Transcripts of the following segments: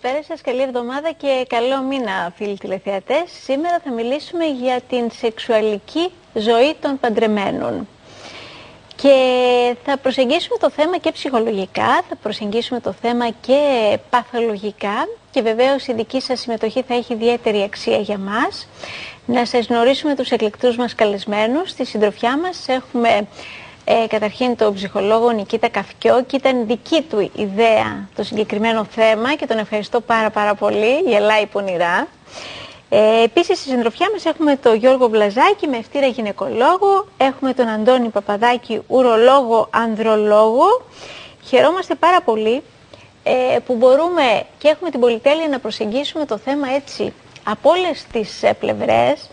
καλησπέρα σας, καλή εβδομάδα και καλό μήνα φίλοι τηλεθεατές. Σήμερα θα μιλήσουμε για την σεξουαλική ζωή των παντρεμένων. Και θα προσεγγίσουμε το θέμα και ψυχολογικά, θα προσεγγίσουμε το θέμα και παθολογικά και βεβαίως η δική σας συμμετοχή θα έχει ιδιαίτερη αξία για μας. Να σας γνωρίσουμε τους εκλεκτούς μας καλεσμένους. Στη συντροφιά μας έχουμε καταρχήν τον ψυχολόγο Νικήτα Καυκιό και ήταν δική του ιδέα το συγκεκριμένο θέμα και τον ευχαριστώ πάρα πολύ, γελάει πονηρά. Επίσης στη συντροφιά μας έχουμε τον Γιώργο Βλαζάκη, μευτήρα γυναικολόγο, έχουμε τον Αντώνη Παπαδάκη, ουρολόγο, ανδρολόγο. Χαιρόμαστε πάρα πολύ που μπορούμε και έχουμε την πολυτέλεια να προσεγγίσουμε το θέμα έτσι από όλες τις πλευρές,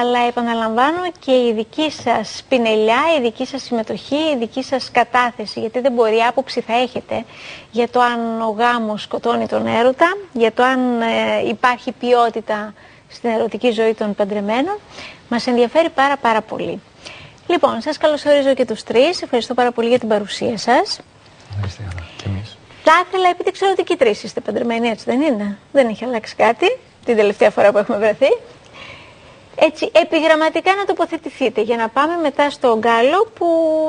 αλλά επαναλαμβάνω και η δική σας πινελιά, η δική σας συμμετοχή, η δική σας κατάθεση, γιατί δεν μπορεί, άποψη θα έχετε για το αν ο γάμος σκοτώνει τον έρωτα, για το αν υπάρχει ποιότητα στην ερωτική ζωή των παντρεμένων. Μας ενδιαφέρει πάρα πολύ. Λοιπόν, σας καλωσορίζω και τους τρεις, ευχαριστώ πάρα πολύ για την παρουσία σας. Ευχαριστώ και εμείς. Θα ήθελα, επειδή ξέρω ότι και οι τρεις είστε παντρεμένοι, έτσι δεν είναι? Δεν έχει αλλάξει κάτι την τελευταία φορά που έχουμε βρεθεί. Έτσι, επιγραμματικά να τοποθετηθείτε για να πάμε μετά στο γκάλο που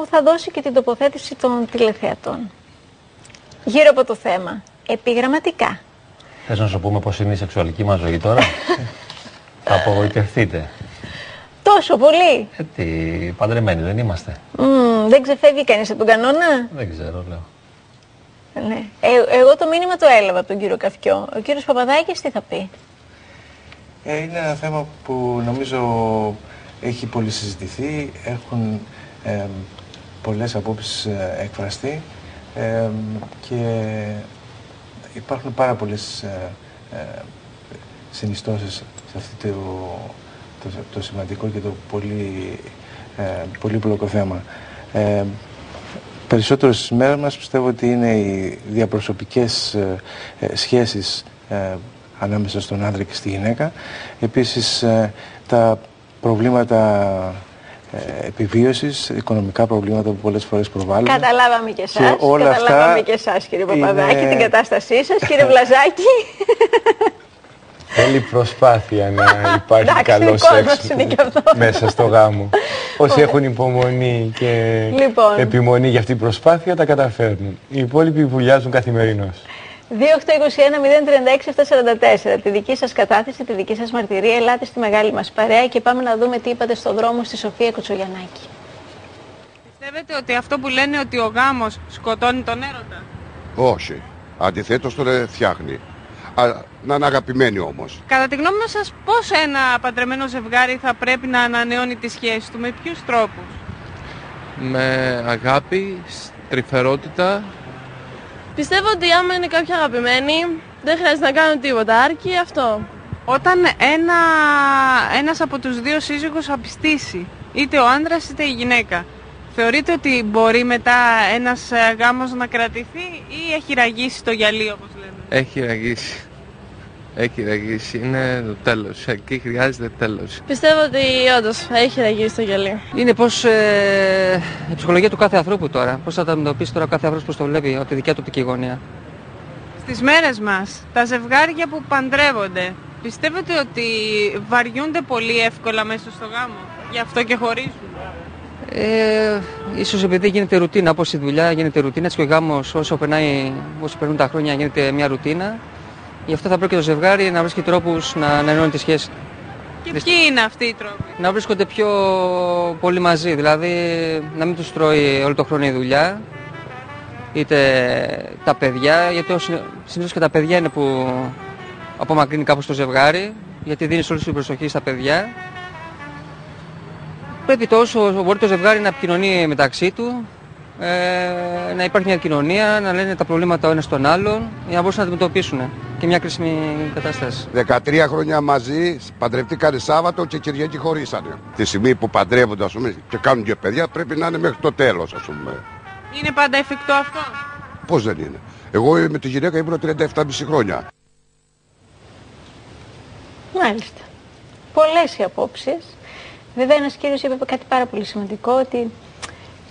θα δώσει και την τοποθέτηση των τηλεθεατών. Γύρω από το θέμα. Επιγραμματικά. Θες να σου πούμε πώς είναι η σεξουαλική μας ζωή τώρα? Θα απογοητευτείτε. Τόσο πολύ. Τι, παντρεμένοι δεν είμαστε. Δεν ξεφεύγει κανείς από τον κανόνα. Δεν ξέρω, λέω. Ναι. Εγώ το μήνυμα το έλαβα από τον κύριο Καυκιό. Ο κύριος Παπαδάκης τι θα πει? Είναι ένα θέμα που νομίζω έχει πολύ συζητηθεί, έχουν πολλές απόψεις εκφραστεί και υπάρχουν πάρα πολλές συνιστώσεις σε αυτό το σημαντικό και το πολύ πολύπλοκο θέμα. Περισσότερο στις μέρες μας πιστεύω ότι είναι οι διαπροσωπικές σχέσεις ανάμεσα στον άντρα και στη γυναίκα. Επίσης τα προβλήματα επιβίωσης, οικονομικά προβλήματα που πολλές φορές προβάλλουν. Καταλάβαμε και εσάς, και όλα αυτά και εσάς, κύριε Παπαδάκη, είναι την κατάστασή σας, κύριε Βλαζάκη. Όλη προσπάθεια να υπάρχει καλό σεξ μέσα στο γάμο. Όσοι έχουν υπομονή και επιμονή για αυτή την προσπάθεια τα καταφέρνουν. Οι υπόλοιποι βουλιάζουν καθημερινώς. 2821036-744. Τη δική σας κατάθεση, τη δική σας μαρτυρία. Ελάτε στη μεγάλη μας παρέα και πάμε να δούμε τι είπατε στον δρόμο στη Σοφία Κουτσογιαννάκη. Πιστεύετε ότι αυτό που λένε ότι ο γάμος σκοτώνει τον έρωτα? Όχι. Αντιθέτως τον φτιάχνει. Να είναι αγαπημένοι όμως. Κατά τη γνώμη σας, πώς ένα παντρεμένο ζευγάρι θα πρέπει να ανανεώνει τη σχέση του? Με ποιους τρόπους? Με αγάπη, τρυφερότητα. Πιστεύω ότι άμα είναι κάποιοι αγαπημένοι, δεν χρειάζεται να κάνουν τίποτα, αρκεί αυτό. Όταν ένας από τους δύο σύζυγους απιστήσει, είτε ο άντρας είτε η γυναίκα, θεωρείτε ότι μπορεί μετά ένας γάμος να κρατηθεί ή έχει ραγίσει το γυαλί, όπως λέμε? Έχει ραγίσει, είναι το τέλος, εκεί χρειάζεται τέλος. Πιστεύω ότι όντως έχει ραγίσει το γυαλί. Είναι πως η ψυχολογία του κάθε ανθρώπου τώρα, πως θα τα αντιμετωπίσει τώρα ο κάθε άνθρωπος, πως το βλέπει από τη δικιά του οπτική γωνία. Στις μέρες μας, τα ζευγάρια που παντρεύονται, πιστεύετε ότι βαριούνται πολύ εύκολα μέσα στο γάμο, γι' αυτό και χωρίζουν? Ίσως επειδή γίνεται ρουτίνα, όπως η δουλειά γίνεται ρουτίνα, έτσι και ο γάμος όσο περνούν τα χρόνια γίνεται μια ρουτίνα. Γι' αυτό θα πρέπει και το ζευγάρι να βρίσκει τρόπους να ενώνει τη σχέση. Και ποιοι είναι αυτοί οι τρόποι? Να βρίσκονται πιο πολύ μαζί, δηλαδή να μην τους τρώει όλο το χρόνο η δουλειά, είτε τα παιδιά, γιατί συνήθως και τα παιδιά είναι που απομακρύνει κάπως το ζευγάρι, γιατί δίνεις όλη την προσοχή στα παιδιά. Πρέπει τόσο μπορεί το ζευγάρι να επικοινωνεί μεταξύ του, να υπάρχει μια κοινωνία, να λένε τα προβλήματα ο ένας τον άλλον, για να μπορούν να αντιμετωπίσουν και μια κρίσιμη κατάσταση. 13 χρόνια μαζί, παντρευτήκανε Σάββατο και Κυριακή χωρίσανε. Τη στιγμή που παντρεύονται, ας πούμε, και κάνουν και παιδιά, πρέπει να είναι μέχρι το τέλος, ας πούμε. Είναι πάντα εφικτό αυτό? Πώς δεν είναι? Εγώ με τη γυναίκα ήμουν 37,5 χρόνια. Μάλιστα. Πολλές οι απόψεις. Βέβαια ένας κύριος είπε κάτι πάρα πολύ σημαντικό, ότι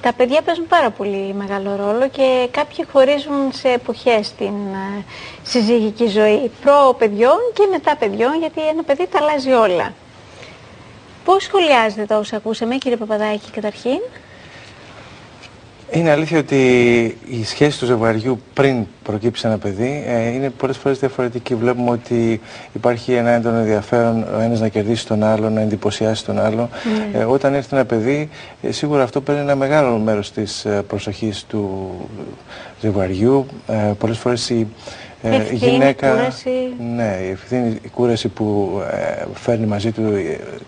Τα παιδιά παίζουν πάρα πολύ μεγάλο ρόλο και κάποιοι χωρίζουν σε εποχές στην συζυγική ζωή, προ-παιδιών και μετά-παιδιών, γιατί ένα παιδί τα αλλάζει όλα. Πώς σχολιάζετε τα όσα ακούσαμε, κύριε Παπαδάκη, καταρχήν? Είναι αλήθεια ότι η σχέση του ζευγαριού πριν προκύψει ένα παιδί είναι πολλές φορές διαφορετική. Βλέπουμε ότι υπάρχει ένα έντονο ενδιαφέρον ο ένας να κερδίσει τον άλλον, να εντυπωσιάσει τον άλλον. Mm. Όταν έρθει ένα παιδί, σίγουρα αυτό παίρνει ένα μεγάλο μέρος της προσοχής του ζευγαριού. Πολλές φορές η γυναίκα, η ευθύνη, η κούραση που φέρνει μαζί του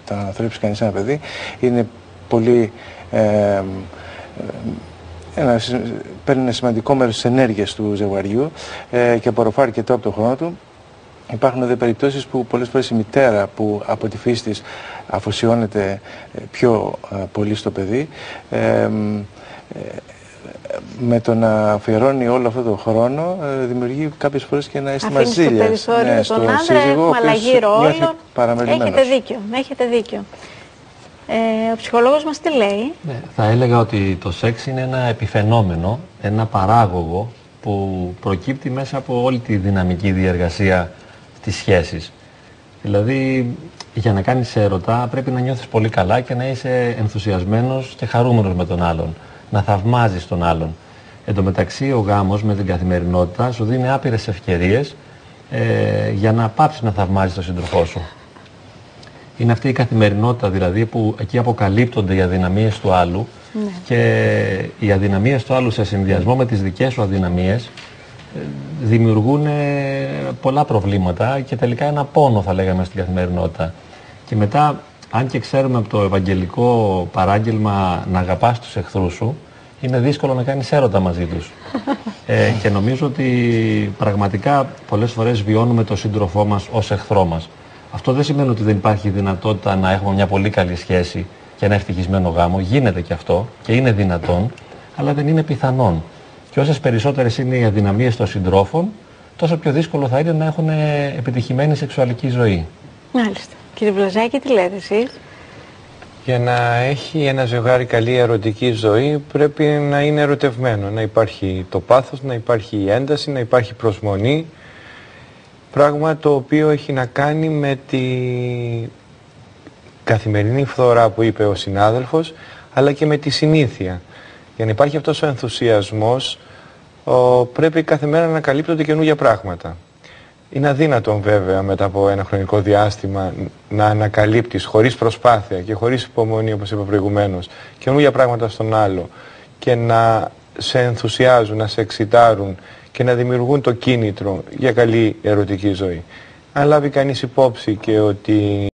το να θρέψει κανείς ένα παιδί είναι πολύ... παίρνει ένα σημαντικό μέρος της ενέργειας του ζευγαριού και απορροφά αρκετό από τον χρόνο του. Υπάρχουν δε περιπτώσεις που πολλές φορές η μητέρα που από τη φύση της αφοσιώνεται πιο πολύ στο παιδί, με το να αφιερώνει όλο αυτό τον χρόνο δημιουργεί κάποιες φορές και ένα αίσθημα ζήλιας. Ναι, στον σύζυγο, έχετε δίκιο. Ο ψυχολόγος μας τι λέει? Θα έλεγα ότι το σεξ είναι ένα επιφαινόμενο, ένα παράγωγο που προκύπτει μέσα από όλη τη δυναμική διεργασία της σχέσης. Δηλαδή, για να κάνεις έρωτα πρέπει να νιώθεις πολύ καλά και να είσαι ενθουσιασμένος και χαρούμενος με τον άλλον, να θαυμάζεις τον άλλον. Εν τω μεταξύ, ο γάμος με την καθημερινότητα σου δίνει άπειρες ευκαιρίες για να πάψεις να θαυμάζεις τον σύντροφό σου. Είναι αυτή η καθημερινότητα δηλαδή που εκεί αποκαλύπτονται οι αδυναμίες του άλλου, ναι, και οι αδυναμίες του άλλου σε συνδυασμό με τις δικές σου αδυναμίες δημιουργούν πολλά προβλήματα και τελικά ένα πόνο, θα λέγαμε, στην καθημερινότητα. Και μετά, αν και ξέρουμε από το ευαγγελικό παράγγελμα να αγαπάς τους εχθρούς σου, είναι δύσκολο να κάνεις έρωτα μαζί τους. Και νομίζω ότι πραγματικά πολλές φορές βιώνουμε τον σύντροφό μας ως εχθρό μας. Αυτό δεν σημαίνει ότι δεν υπάρχει δυνατότητα να έχουμε μια πολύ καλή σχέση και ένα ευτυχισμένο γάμο. Γίνεται και αυτό και είναι δυνατόν, αλλά δεν είναι πιθανόν. Και όσες περισσότερες είναι οι αδυναμίες των συντρόφων, τόσο πιο δύσκολο θα είναι να έχουν επιτυχημένη σεξουαλική ζωή. Μάλιστα. Κύριε Βλαζάκη, τι λέτε εσείς? Για να έχει ένα ζευγάρι καλή ερωτική ζωή, πρέπει να είναι ερωτευμένο. Να υπάρχει το πάθος, να υπάρχει η ένταση, να υπάρχει προσμονή. Πράγμα το οποίο έχει να κάνει με τη καθημερινή φθορά που είπε ο συνάδελφος, αλλά και με τη συνήθεια. Για να υπάρχει αυτός ο ενθουσιασμός, πρέπει κάθε μέρα να καλύπτονται καινούργια πράγματα. Είναι αδύνατον βέβαια μετά από ένα χρονικό διάστημα να ανακαλύπτεις χωρίς προσπάθεια και χωρίς υπομονή, όπως είπα προηγουμένως, καινούργια πράγματα στον άλλο και να σε ενθουσιάζουν, να σε εξητάρουν και να δημιουργούν το κίνητρο για καλή ερωτική ζωή. Αν λάβει κανείς υπόψη και ότι